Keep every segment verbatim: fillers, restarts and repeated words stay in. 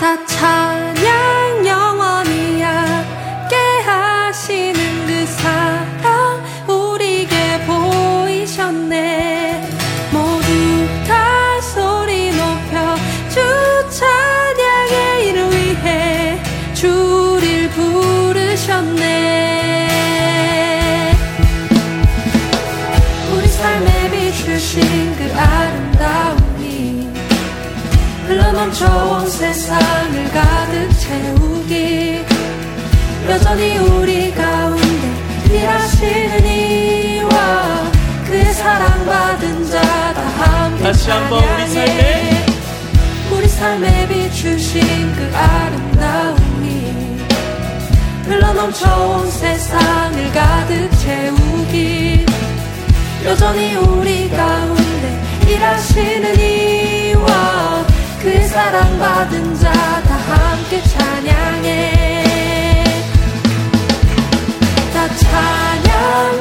다 찬양 영원히 함께 하시는 그 사랑 우리에게 보이셨네. 모두 다 소리 높여 주 찬양의 일을 위해 주를 부르셨네. 우리 삶에 비추신 그 아름다운 흘러넘쳐온 세상을 가득 채우기 여전히 우리 가운데 일하시는 이와 그 사랑받은 자다 함께 다시 한번 우리 삶에 우리 삶에 비추신 그 아름다움이 흘러넘쳐온 세상을 가득 채우기 여전히 우리 가운데 일하시는 이와 그 사랑받은 자 다 함께 찬양해. 다 찬양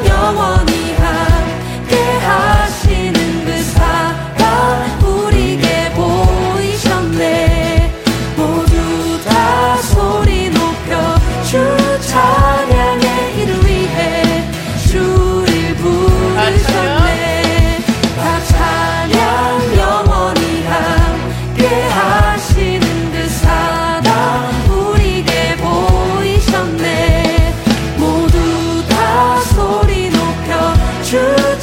영원히 함께 하시는 그 사랑 우리에게 보이셨네. 모두 다 소리 높여 주 찬양의 일을 위해 주를 부르셨네. 다 찬양 영원히 함께 하시는 그 사랑 우리에게 보이셨네. 모두 다 소리 높여 주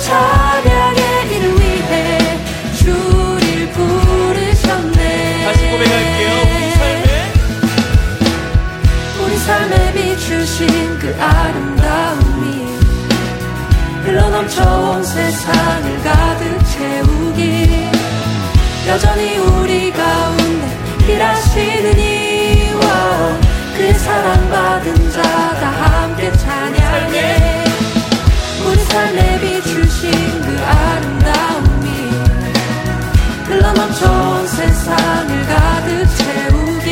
찬양의 일을 위해 주를 부르셨네. 다시 고백할게요. 우리 삶에 우리 삶에 비추신 그 아름다움이 흘러넘쳐온 세상을 가득 채우기 여전히 우리 가운데 일하시는 이와 그 사랑받은 자 다 함께 찬양해. 우리 삶에 비추신 그 아름다움이 흘러넘쳐온 세상을 가득 채우기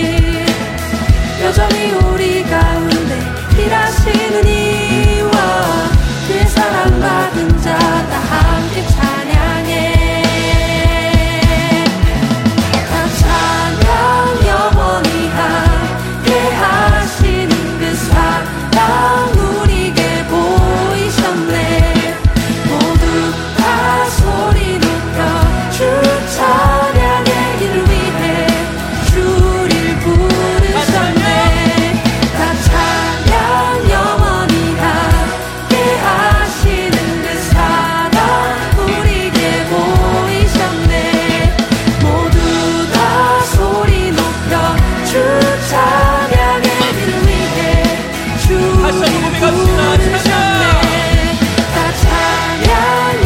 여전히 우리 가운데 일하시는 이와 그 사랑받은 자 다 함께 찬양해. 우리에게 보이셨네. 모두 다 소리 높여 주 찬양의 일을 위해 주를 부르셨네. 다 찬양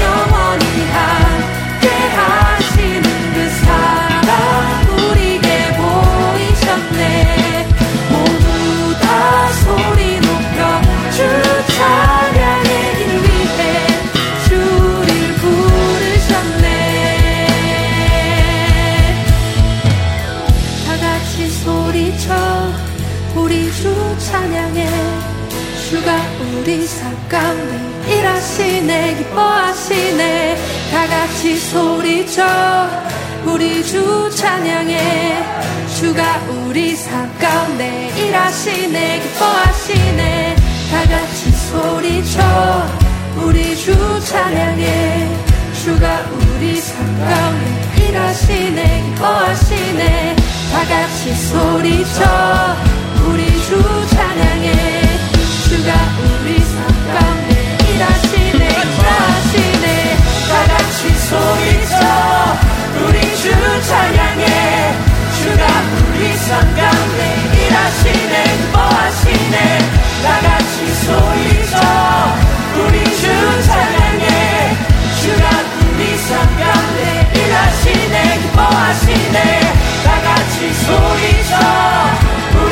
영원히 함께 하시는 그 사랑 우리에게 보이셨네. 모두 다 소리 높여 주 찬양 찬양해. 주가 우리 삶 가운데 일하시네. 기뻐하시네. 다같이 소리쳐 우리 주 찬양해. 주가 우리 삶 가운데 일하시네. 기뻐하시네. 다같이 소리쳐 우리 주 찬양해. 주가 우리 삶 가운데 일하시네. 기뻐하시네. 다같이 소리쳐 우리 주 찬양해. 주가 우리 삶 가운데 일하시네. 일하시네. 다같이 소리쳐 우리 주 찬양해. 주가 우리 삶 가운데 일하시네. 기뻐하시네. 다같이 소리쳐 우리 주 찬양해. 주가 우리 삶 가운데 일하시네. 기뻐하시네. 다같이 소리쳐 우리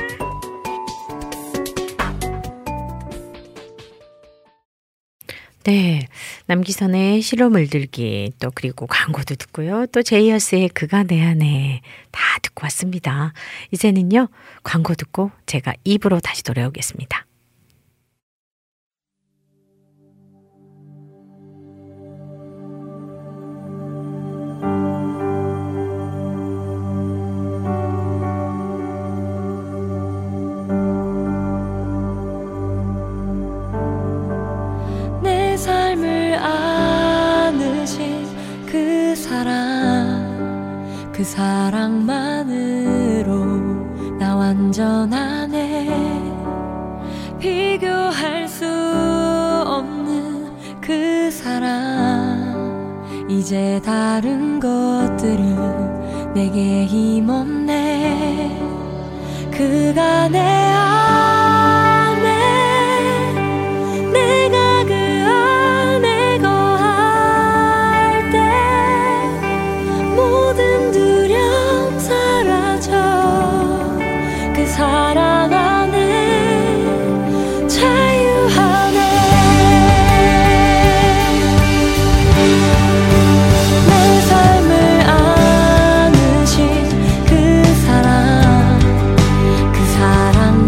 네. 남기선의 실로물들기 또 그리고 광고도 듣고요. 또 제이어스의 그가 내 안에 다 듣고 왔습니다. 이제는요. 광고 듣고 제가 이 부로 다시 돌아오겠습니다. 그 사랑만으로 나 완전하네. 비교할 수 없는 그 사랑. 이제 다른 것들은 내게 힘없네. 그가 내 안에 내가 그 안에 거할 때 모든 사랑 안에 자유하네. 내 삶을 안으신 그 사랑 그 사랑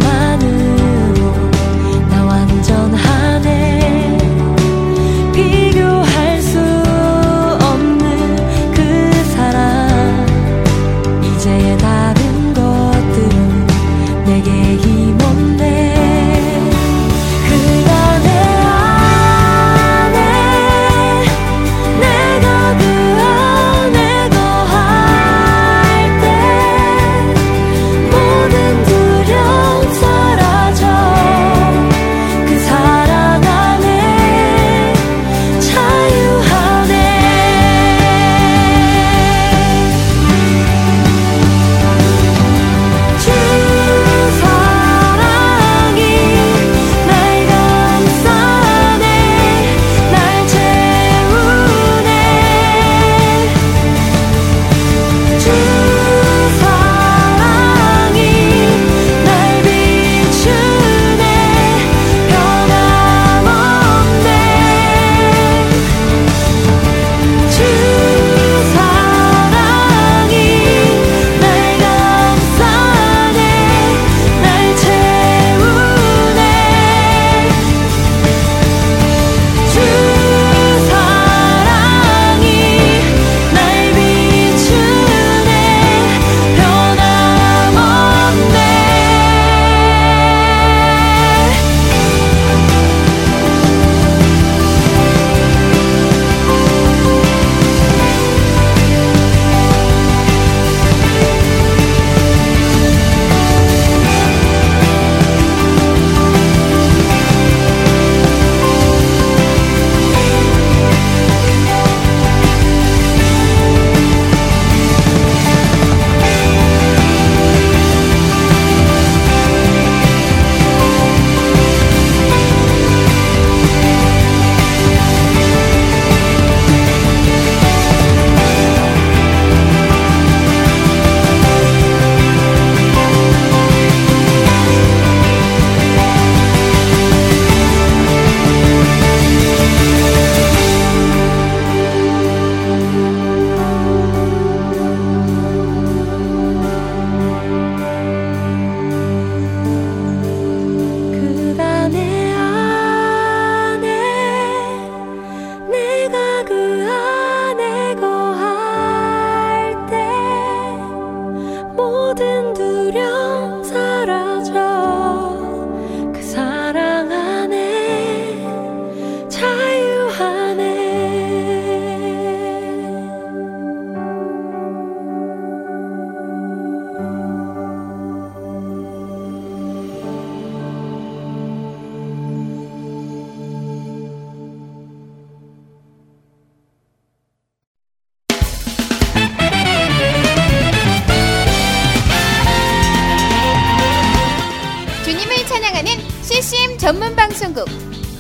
하나님을 찬양하는 씨씨엠 전문 방송국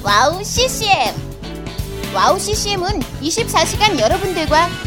와우 씨씨엠. 와우 씨씨엠은 이십사 시간 여러분들과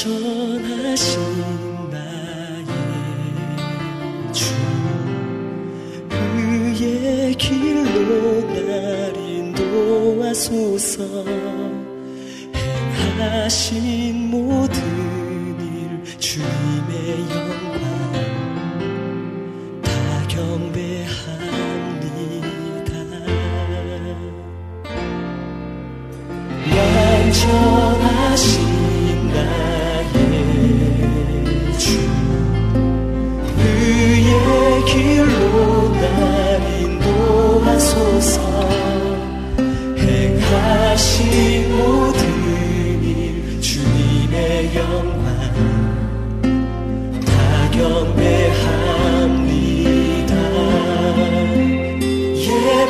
전하신 나의 주, 그의 길로 날 인도하소서. 행하신 모든 일 주님의 영광 다 경배합니다. 완전하신 나의 주, 그의 길로 나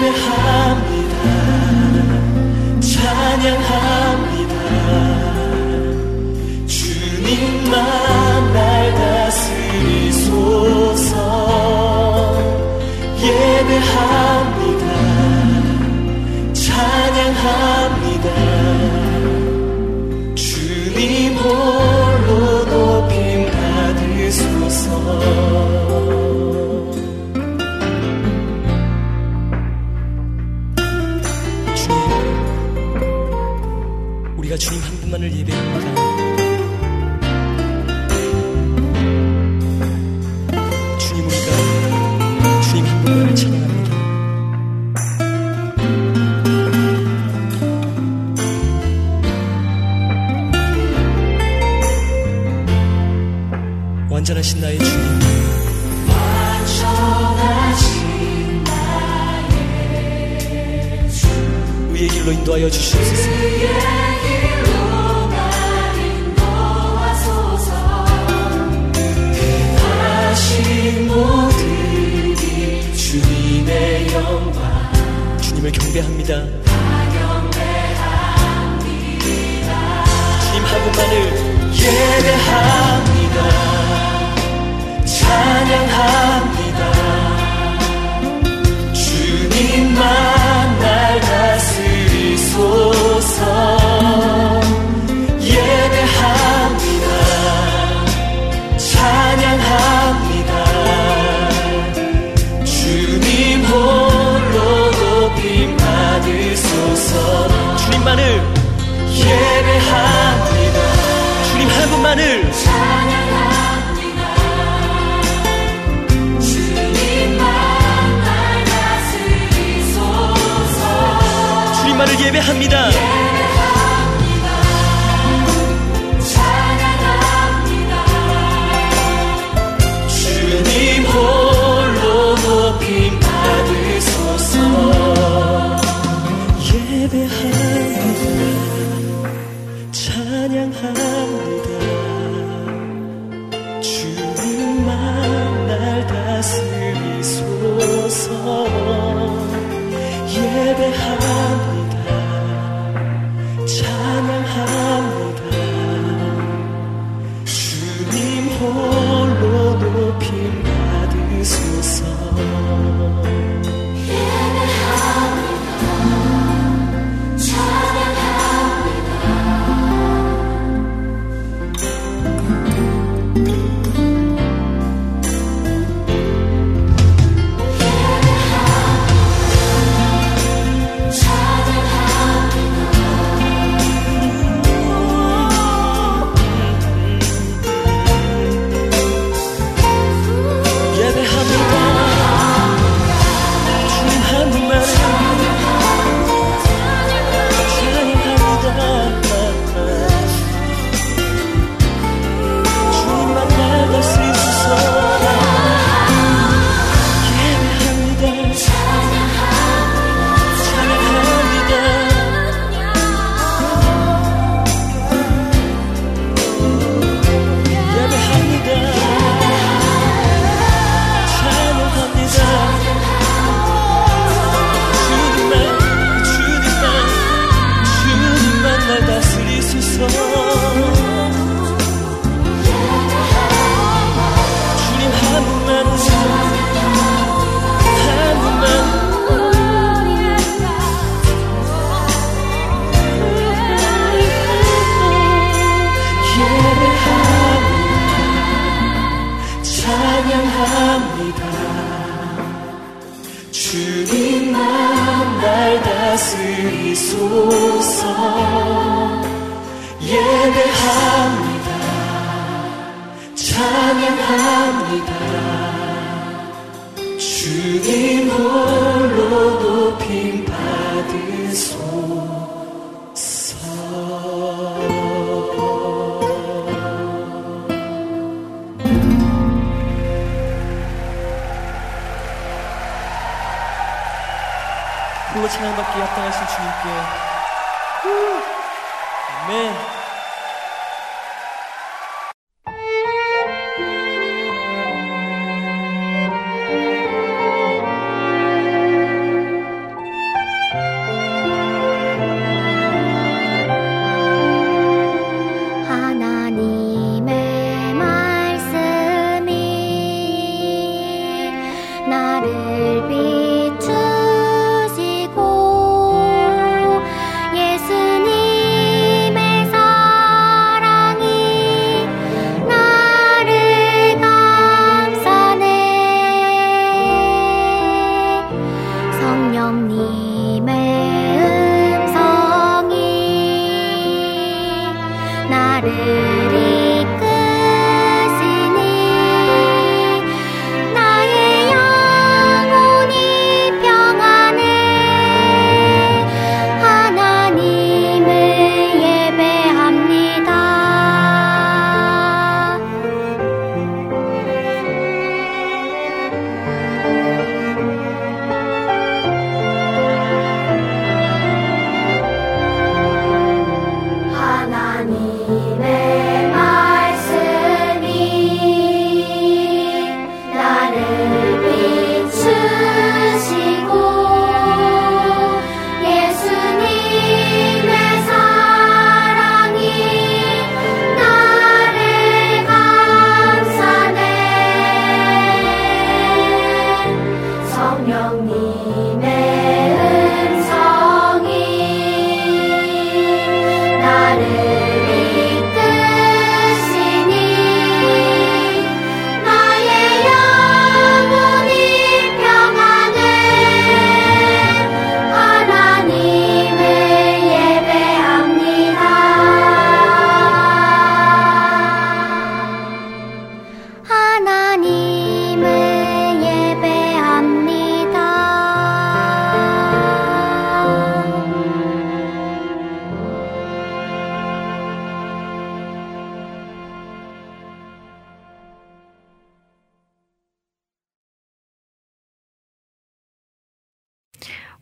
노래합니다. 찬양합니다. 주님만 날 다스리소서. 예배합니다. 찬양합니다. 주님 홀로 높임 받으소서. 주님 한 분만을 예배합니다. 주님 우리가 주님 한 분만을 찬양합니다. 완전하신 나의 주님, 완전하신 나의 주, 의의 길로 인도하여 주시옵소서. 모든 이 주님의 영광, 주님을 경배합니다. 다 경배합니다. 주님 한 분만을 예배합니다. 찬양합니다. 주님만 날 다스리소서. 예배합니다. 찬양합니다. 주님만을 예배합니다. 주님 한 분만을 찬양합니다. 주님만 날 다스리소서. 주님만을 예배합니다. 예배합니다. 찬양합니다. 주님 홀로 높임 받으소서. 예배합니다. 찬양합니다. 주님만 날 다스리소서. 예배합니다. 찬양합니다. 주님 홀로 높임 받으소서.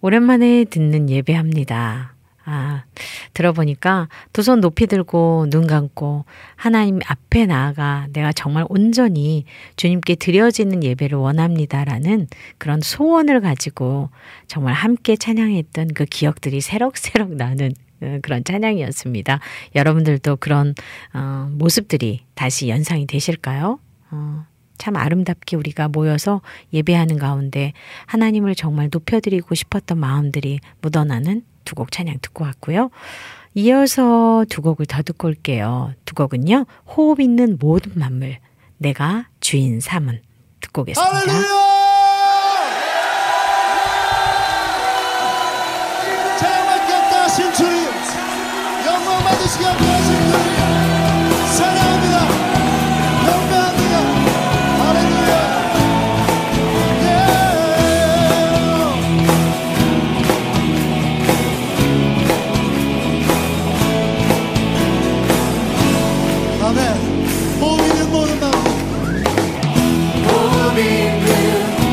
오랜만에 듣는 예배합니다. 아, 들어보니까 두 손 높이 들고 눈 감고 하나님 앞에 나아가 내가 정말 온전히 주님께 드려지는 예배를 원합니다라는 그런 소원을 가지고 정말 함께 찬양했던 그 기억들이 새록새록 나는 그런 찬양이었습니다. 여러분들도 그런 어, 모습들이 다시 연상이 되실까요? 어. 참 아름답게 우리가 모여서 예배하는 가운데 하나님을 정말 높여드리고 싶었던 마음들이 묻어나는 두 곡 찬양 듣고 왔고요. 이어서 두 곡을 더 듣고 올게요. 두 곡은요. 호흡 있는 모든 만물 내가 주인 삼은 듣고 오겠습니다. 할렐루야! 자막겠다 신출이 영광 받으시기 바랍니다. 사랑합니다. 아멘. 호흡 있는 모든 만물 호흡 있는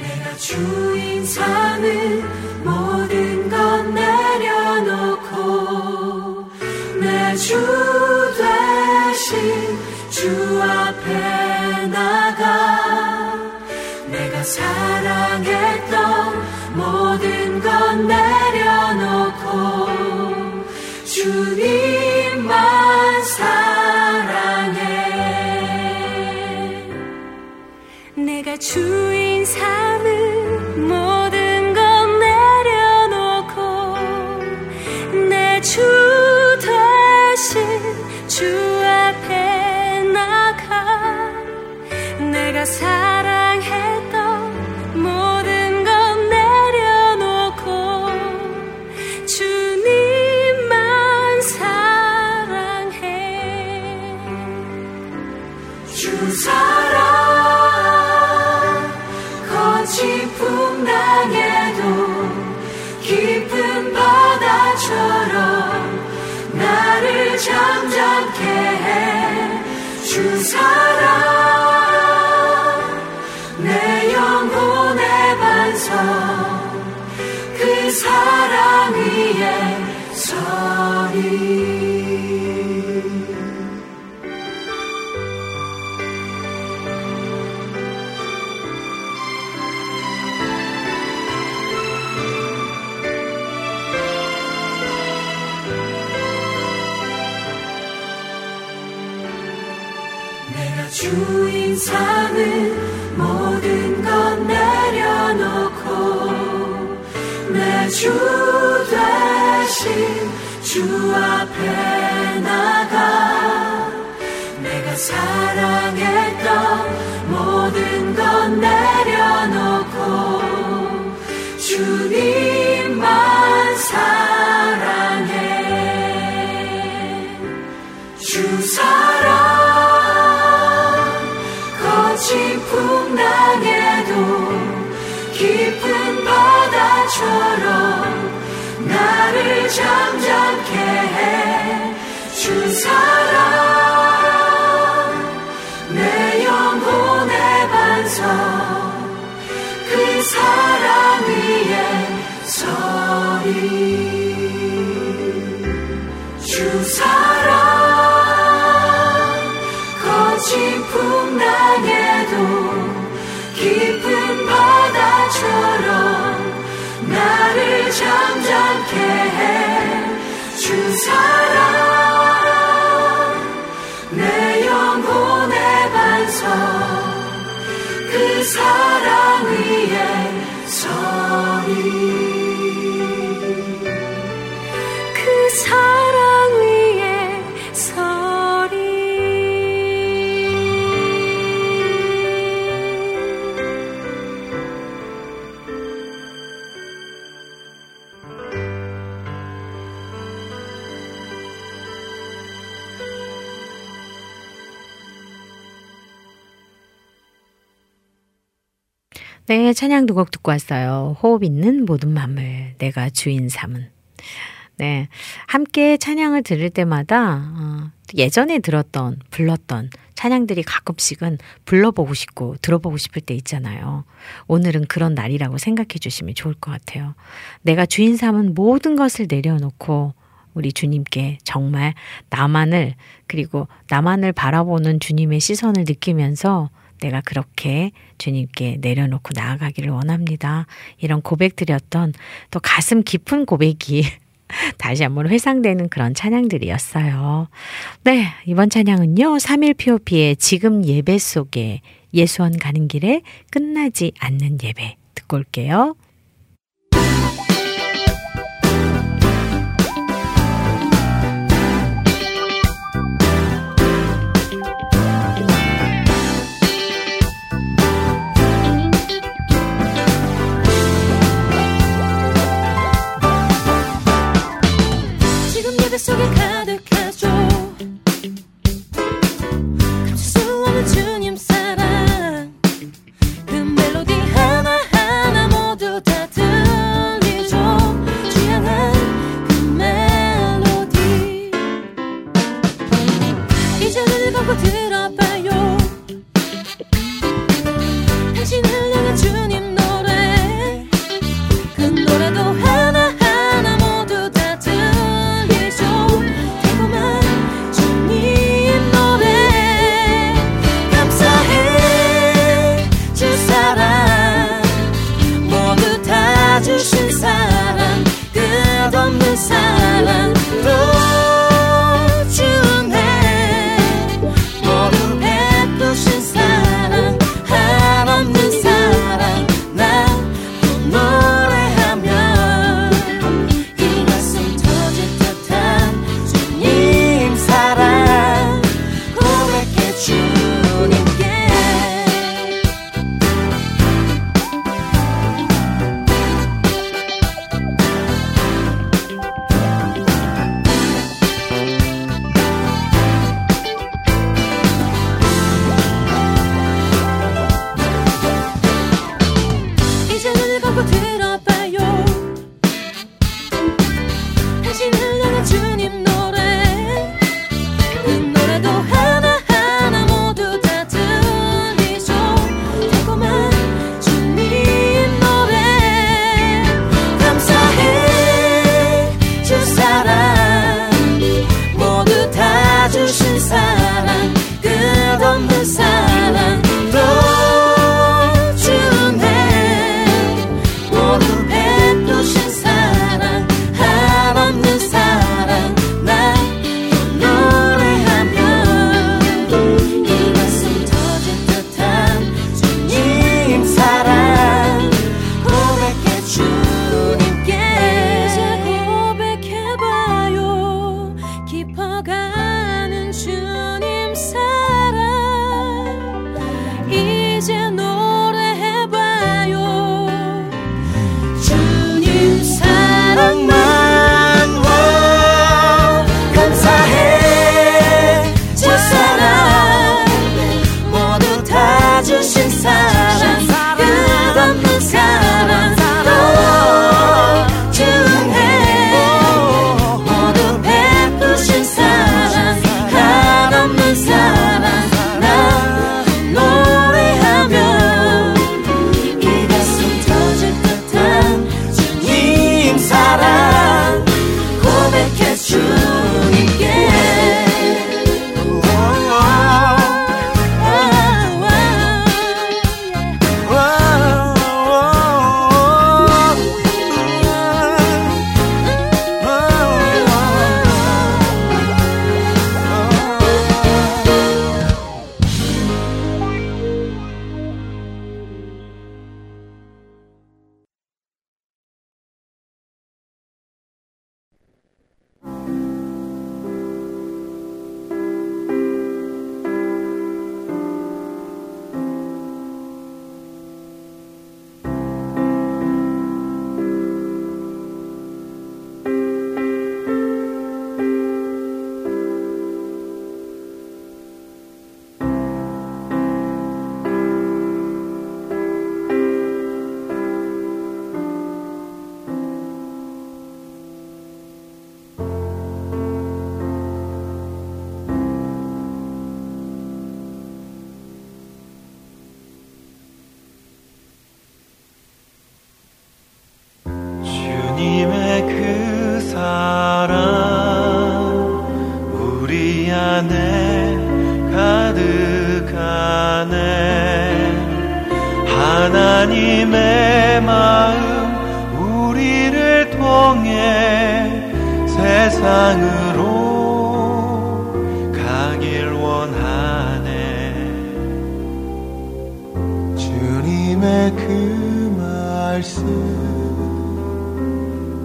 내가 주인 삼은 모든 것 내려놓고 내 주 대신 주 앞에 나가 내가 사랑했던 모든 것 내려놓고 주님만 사랑해 내가 주인 삼은 모든 것 내려놓고 내 주 대신 주 앞에 나가 내가 사랑했던 모든 것 내려놓고 주님만 사랑해 주 사랑 거친 풍랑에도 깊은 바다처럼 나를 잠잠케 해 주 사랑 내 영혼의 반석 그 사랑 위에 서리 주인 삼은 모든 것 내려놓고 내 주 대신 주 앞에 나가 내가 사랑했던 모든 것 내려놓고 주님만 사랑해 주 사랑 거친 풍랑에도 깊은 바다처럼 나를 잠잠케 해 주 사랑 내 영혼의 반석 그 사랑 위에 서리 주 사랑 거친 풍랑에 깊은 바다처럼 나를 잠잠케 해 주 사랑 내 영혼의 반석 그 사랑 위에 서리 그 사랑 위에 서리 네, 찬양 두 곡 듣고 왔어요. 호흡 있는 모든 맘을 내가 주인 삼은. 네, 함께 찬양을 들을 때마다 어, 예전에 들었던, 불렀던 찬양들이 가끔씩은 불러보고 싶고 들어보고 싶을 때 있잖아요. 오늘은 그런 날이라고 생각해 주시면 좋을 것 같아요. 내가 주인 삼은 모든 것을 내려놓고 우리 주님께 정말 나만을 그리고 나만을 바라보는 주님의 시선을 느끼면서 내가 그렇게 주님께 내려놓고 나아가기를 원합니다. 이런 고백 드렸던 또 가슴 깊은 고백이 다시 한번 회상되는 그런 찬양들이었어요. 네, 이번 찬양은요. 삼일 피오피의 지금 예배 속에 예수원 가는 길에 끝나지 않는 예배 듣고 올게요. 속에 가득하죠 감출 수 없는 주님 사랑 그 멜로디 하나하나 모두 주님의 그 사랑 우리 안에 가득하네. 하나님의 마음 우리를 통해 세상으로 가길 원하네. 주님의 그 말씀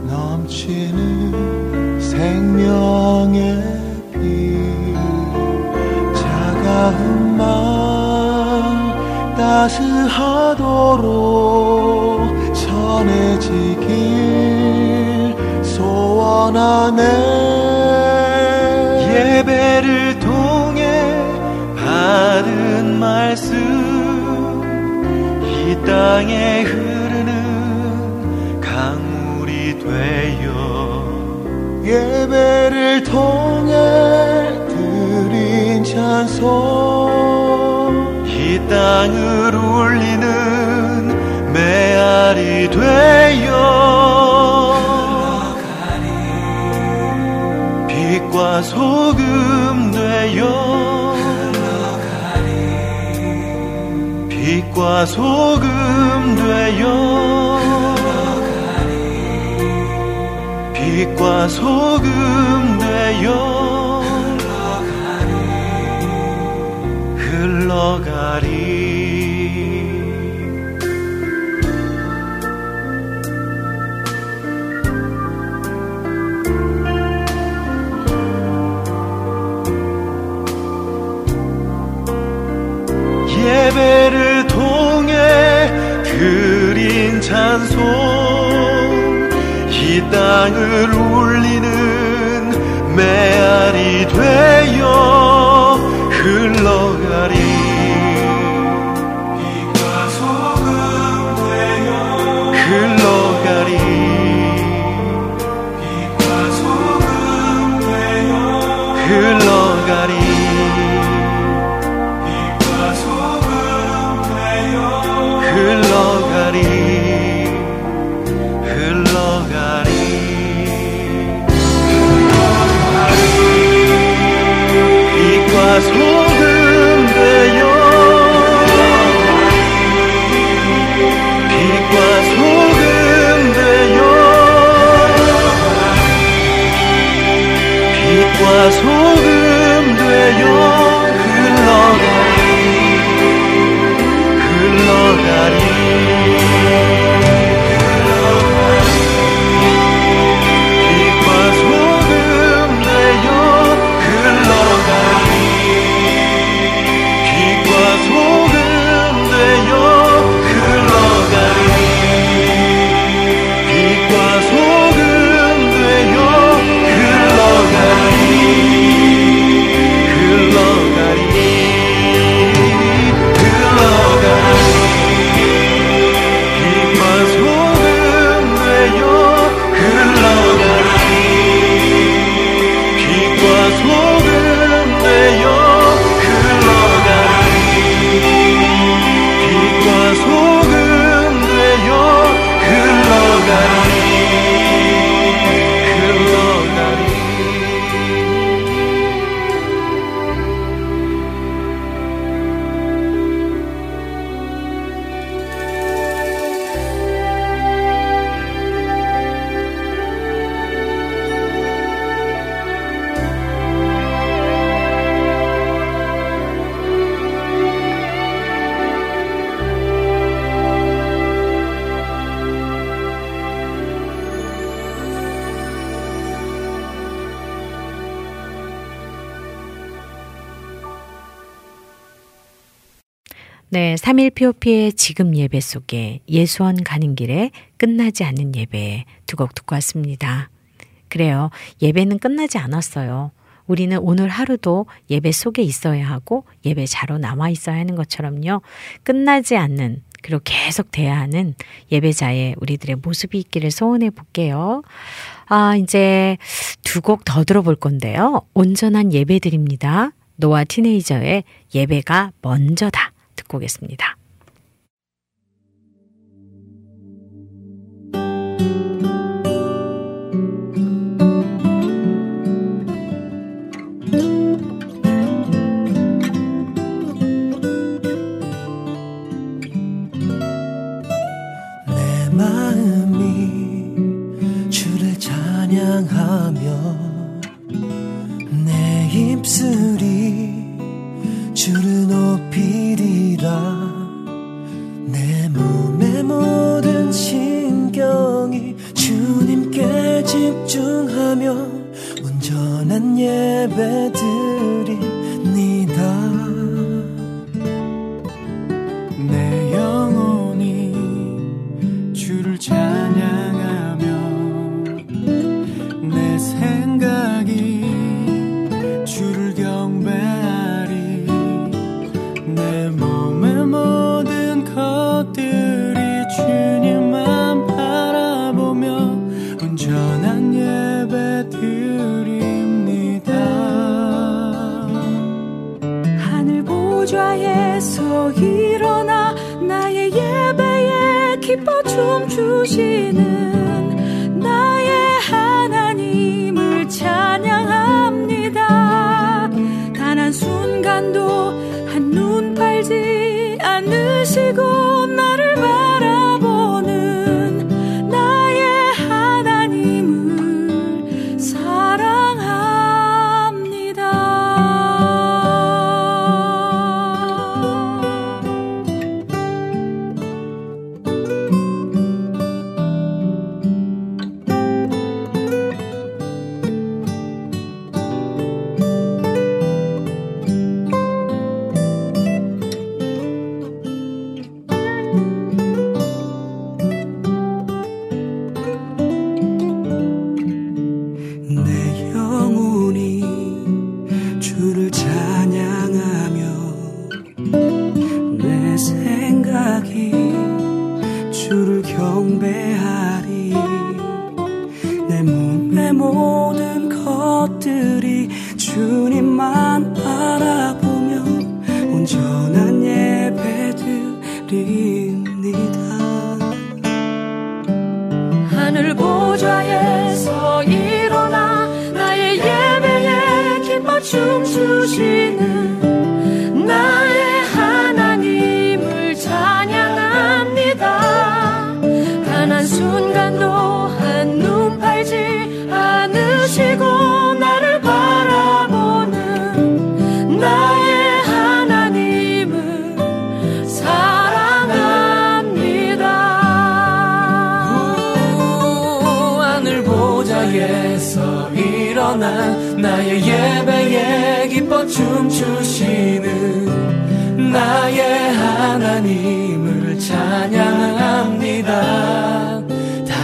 넘치는 생명의 빛, 차가운 마음 따스하도록 전해지길 소원하네. 예배를 통해 받은 말씀 이 땅에 흐르는 강 되요. 예배를 통해 드린 찬송 이 땅을 울리는 메아리 되요. 흘러가리 빛과 소금 되요. 흘러가리 빛과 소금 되요. 빛과 소금 되어 흘러가리 흘러가리. 예배를 통해 드린 찬송 이 땅을 울리는 메아리 되어 흘러가리 빛과 소금 되어 흘러가리 빛과 소금 되어 흘러가리 빛과 소금 되어 흘러가리 소금 되요. 빛과 소금 되요. 빛과 소금 되요. 흘러가리 흘러가리 흘러가리. 빛과 소금 되요. 흘러가리 삼일피오피의 지금 예배 속에 예수원 가는 길에 끝나지 않는 예배 두 곡 듣고 왔습니다. 그래요. 예배는 끝나지 않았어요. 우리는 오늘 하루도 예배 속에 있어야 하고 예배자로 남아 있어야 하는 것처럼요. 끝나지 않는 그리고 계속 돼야 하는 예배자의 우리들의 모습이 있기를 소원해 볼게요. 아, 이제 두 곡 더 들어볼 건데요. 온전한 예배 드립니다. 노아 티네이저의 예배가 먼저다. 듣고 오겠습니다. 사랑하며 내 입술이 주를 높이리라. 내 몸의 모든 신경이 주님께 집중하며 온전한 예배드립니다. 내 영혼이 주를 찬양하며 내 생각이 주를 경배하리. 내 몸의 모든 것들이 주님만 바라보며 온전한 예배 드립니다. 하늘 보좌에서 일어나 나의 예배에 기뻐 춤추시는 나의 하나님을 찬양합니다. 단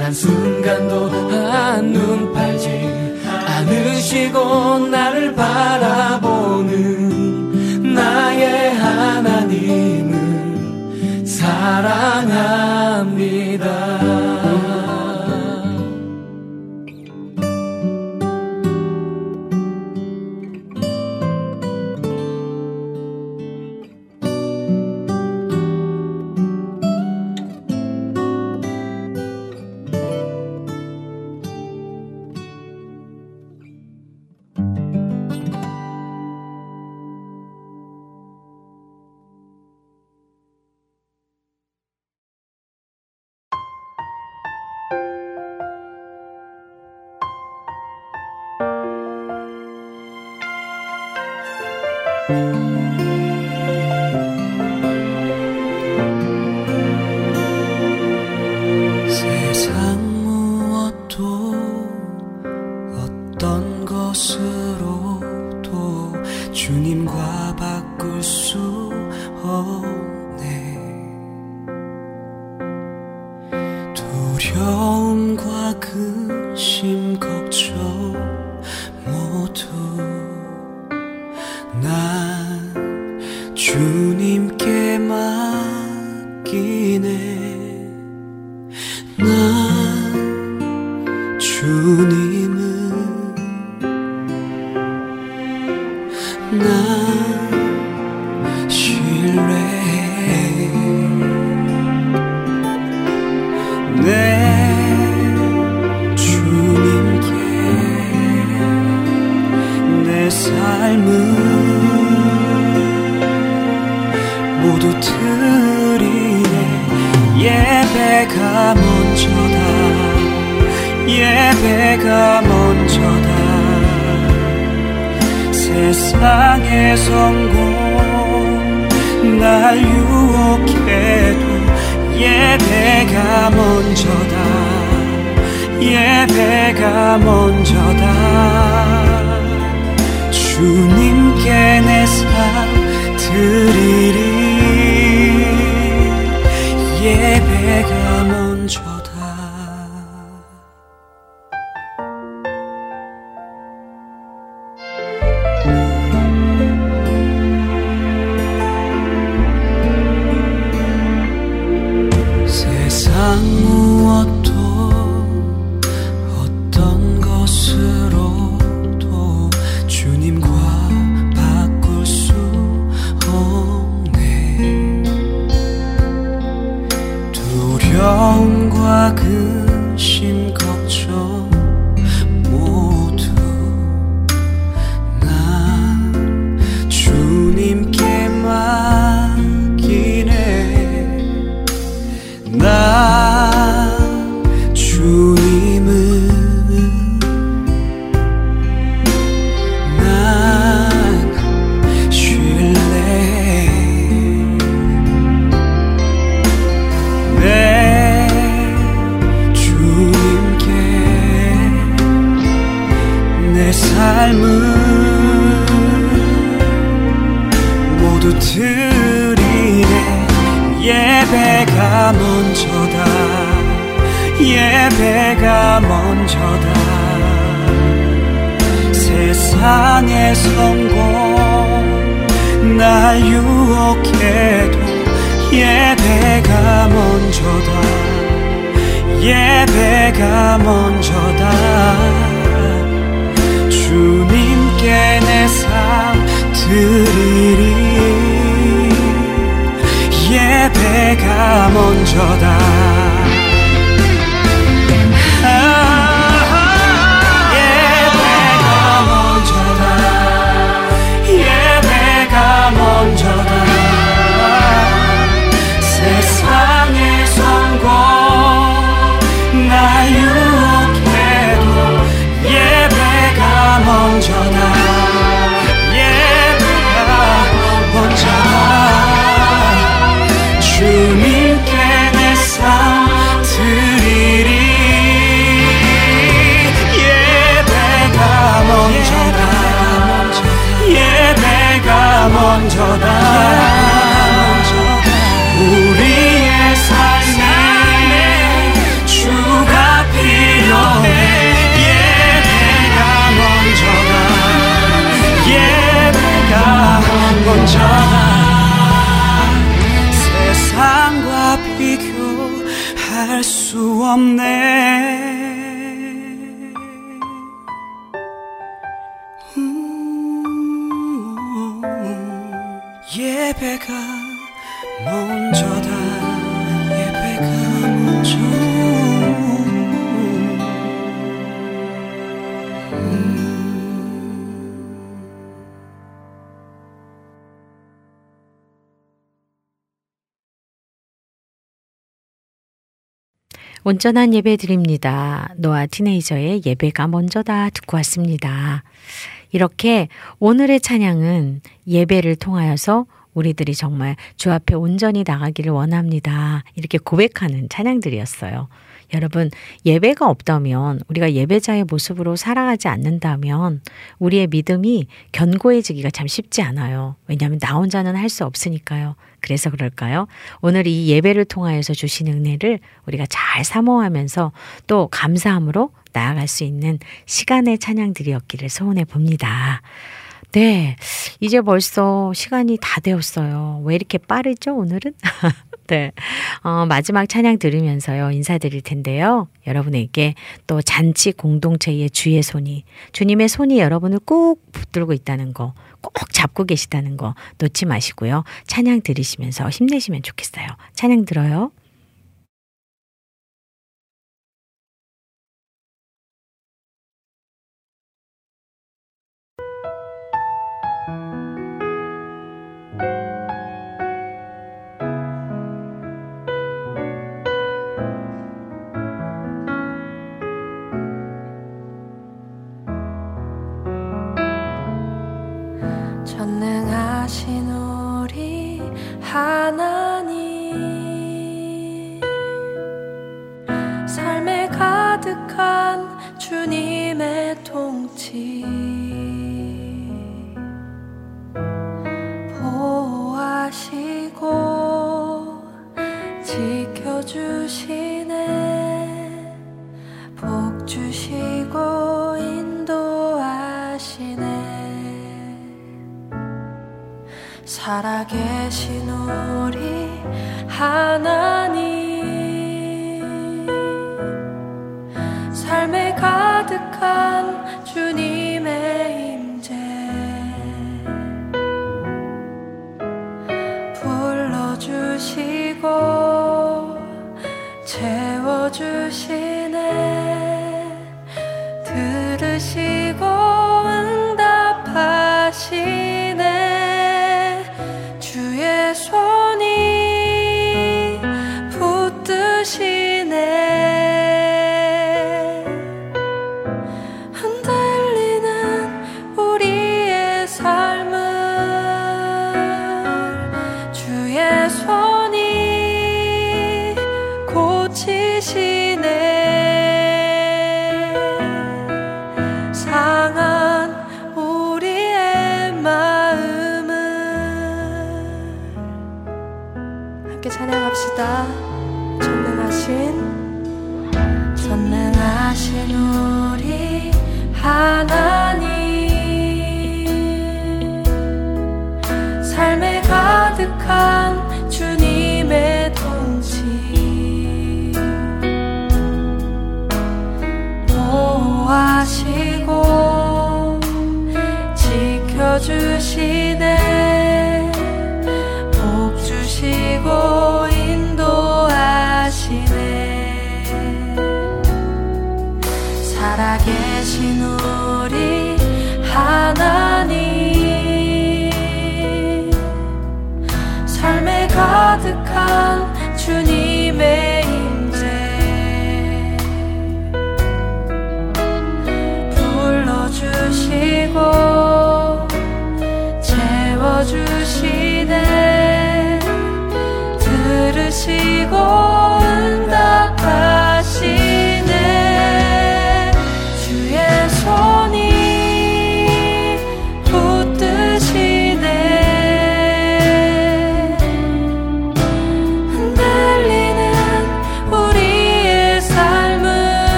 한 순간도 한눈 팔지 않으시고 나를 바라보는 나의 하나님을 예배가 먼저다. 예배가 먼저다. 어쩌다 세상의 성공 날 유혹해도 예배가 먼저다 예배가 먼저다 주님께 내 삶 드리리 예배가 먼저다. 세상 무엇도 어떤 것으로 주님과 바꿀 수 없네. 두려움과 근심 걱정 모두 난 주님께 맡기네. 난 주님을 모두 드리네. 예배가 먼저다 예배가 먼저다 세상의 성공 날 유혹해도 예배가 먼저다 예배가 먼저다 주님께 내 삶 드리리 예배가 먼저다. 아, 예배가 먼저다 예배가 먼저다 세상의 성공 나 유혹해도 예배가 먼저다 예배가 먼저다 주님께 내 삶 드리리 예배가 먼저다 예배가 먼저다 우리의 삶에 주가 필요해 먼저다 세상과 비교할 수 없네. 음, 예배가 먼저다 예배가 먼저다 온전한 예배 드립니다. 노아 티네이저의 예배가 먼저다 듣고 왔습니다. 이렇게 오늘의 찬양은 예배를 통하여서 우리들이 정말 주 앞에 온전히 나가기를 원합니다. 이렇게 고백하는 찬양들이었어요. 여러분, 예배가 없다면, 우리가 예배자의 모습으로 살아가지 않는다면 우리의 믿음이 견고해지기가 참 쉽지 않아요. 왜냐하면 나 혼자는 할 수 없으니까요. 그래서 그럴까요? 오늘 이 예배를 통하여서 주신 은혜를 우리가 잘 사모하면서 또 감사함으로 나아갈 수 있는 시간의 찬양들이었기를 소원해 봅니다. 네, 이제 벌써 시간이 다 되었어요. 왜 이렇게 빠르죠 오늘은? 네, 어, 마지막 찬양 들으면서요 인사드릴 텐데요. 여러분에게 또 잔치 공동체의 주의 손이, 주님의 손이 여러분을 꾹 붙들고 있다는 거, 꼭 잡고 계시다는 거 놓지 마시고요. 찬양 들으시면서 힘내시면 좋겠어요. 찬양 들어요. 하나님, 삶에 가득한 주님의 통치 보호하시고 지켜주시네. 복 주시고 인도하시네. 살아계신 우리 하나님, 삶에 가득한 주님의 임재 불러주시고 채워주시네. 들으시고 응답하시네. 전능하신 전능하신 우리 하나님, 삶에 가득한 주님의 통치 보호하시고 지켜주시네. 복 주시고 살아계신 우리 하나님, 삶에 가득한 주님의 임재 불러주시고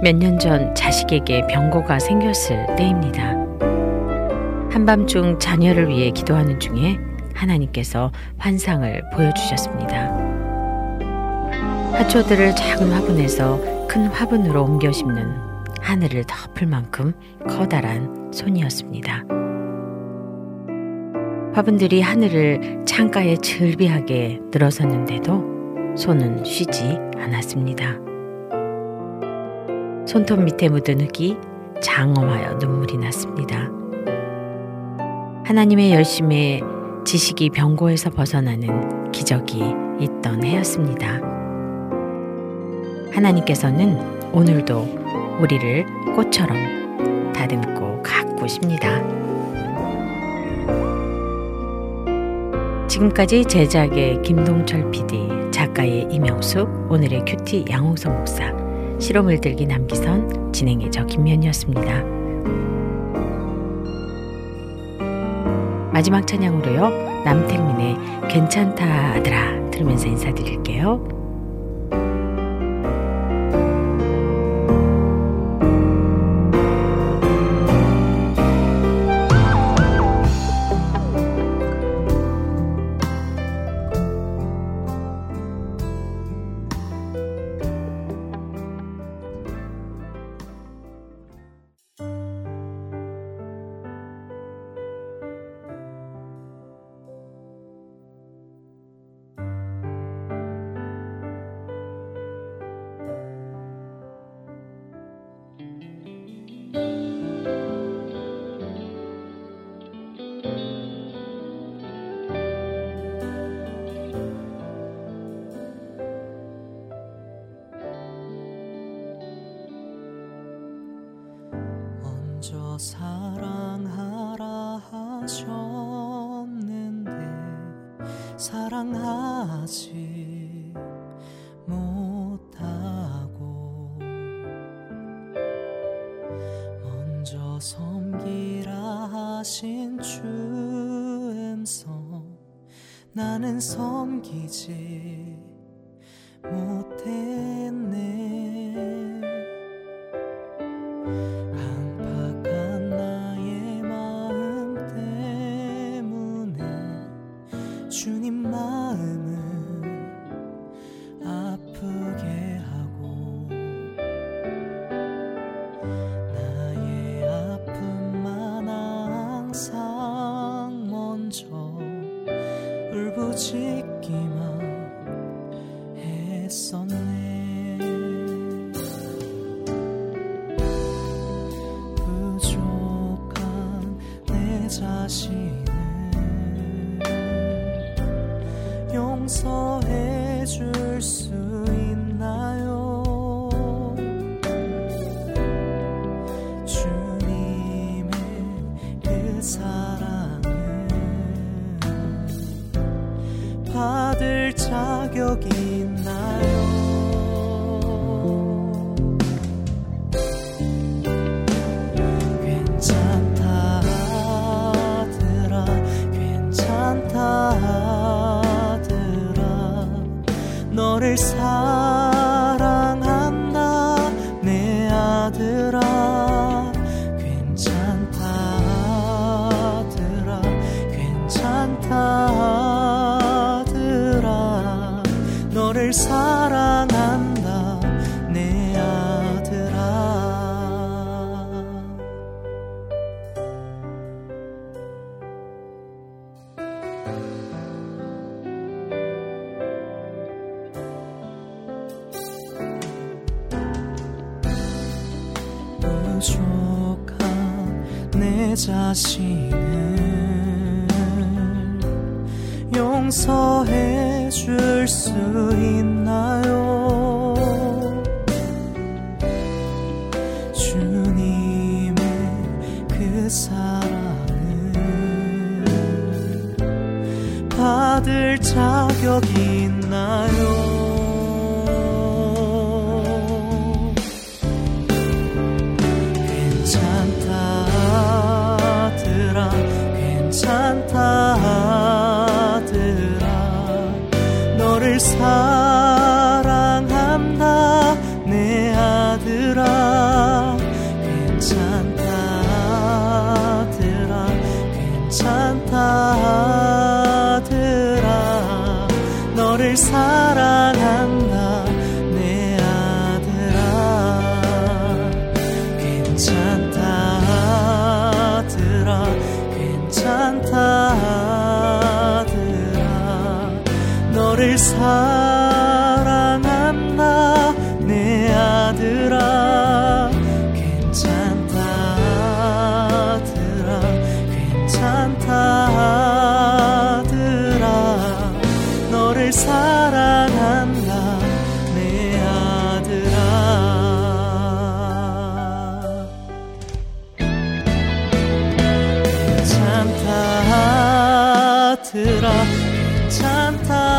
몇 년 전 자식에게 병고가 생겼을 때입니다. 한밤중 자녀를 위해 기도하는 중에 하나님께서 환상을 보여주셨습니다. 화초들을 작은 화분에서 큰 화분으로 옮겨 심는 하늘을 덮을 만큼 커다란 손이었습니다. 화분들이 하늘을 창가에 즐비하게 늘어섰는데도 손은 쉬지 않았습니다. 손톱 밑에 묻은 흙이 장엄하여 눈물이 났습니다. 하나님의 열심에 지식이 병고에서 벗어나는 기적이 있던 해였습니다. 하나님께서는 오늘도 우리를 꽃처럼 다듬고 가꾸십니다. 지금까지 제작의 김동철 피디, 작가의 이명숙, 오늘의 큐티 양호성 목사, 실험을 들기 남기선, 진행의 저 김면이었습니다. 마지막 찬양으로요, 남택민의 괜찮다 아들아 들으면서 인사드릴게요. 사랑하라 하셨는데 사랑하지 못하고, 먼저 섬기라 하신 주 엠서 나는 섬기지 못했네. 주님 마음을 아프게 하고 나의 아픔만 항상 먼저 울부짖기만 했었네. 부족한 내 자신 용서해 줄 수 있나요? 주님의 그 사랑을 받을 자격이 있나요? 괜찮다 아들아, 괜찮다 너를 사랑한다 내 아들아, 괜찮다 아들아, 괜찮다 아들아 너를 사랑한다 내 아들아. 내 자신을 용서해 줄 수 있나요? 주님의 그 사랑을 받을 자격이 있나요? 괜찮다 아들아, 너를 사랑한다 내 아들아. 괜찮다 아들아, 괜찮다 아들아, 너를 사랑한다 내 아들아. 괜찮다 아들아, 괜찮다 아들아, 너를 사랑한다 내 아들아. 괜찮다 아들아, 괜찮다 아들아, 너를 사랑한다 내 아들아. 괜찮다 아들아, 괜찮다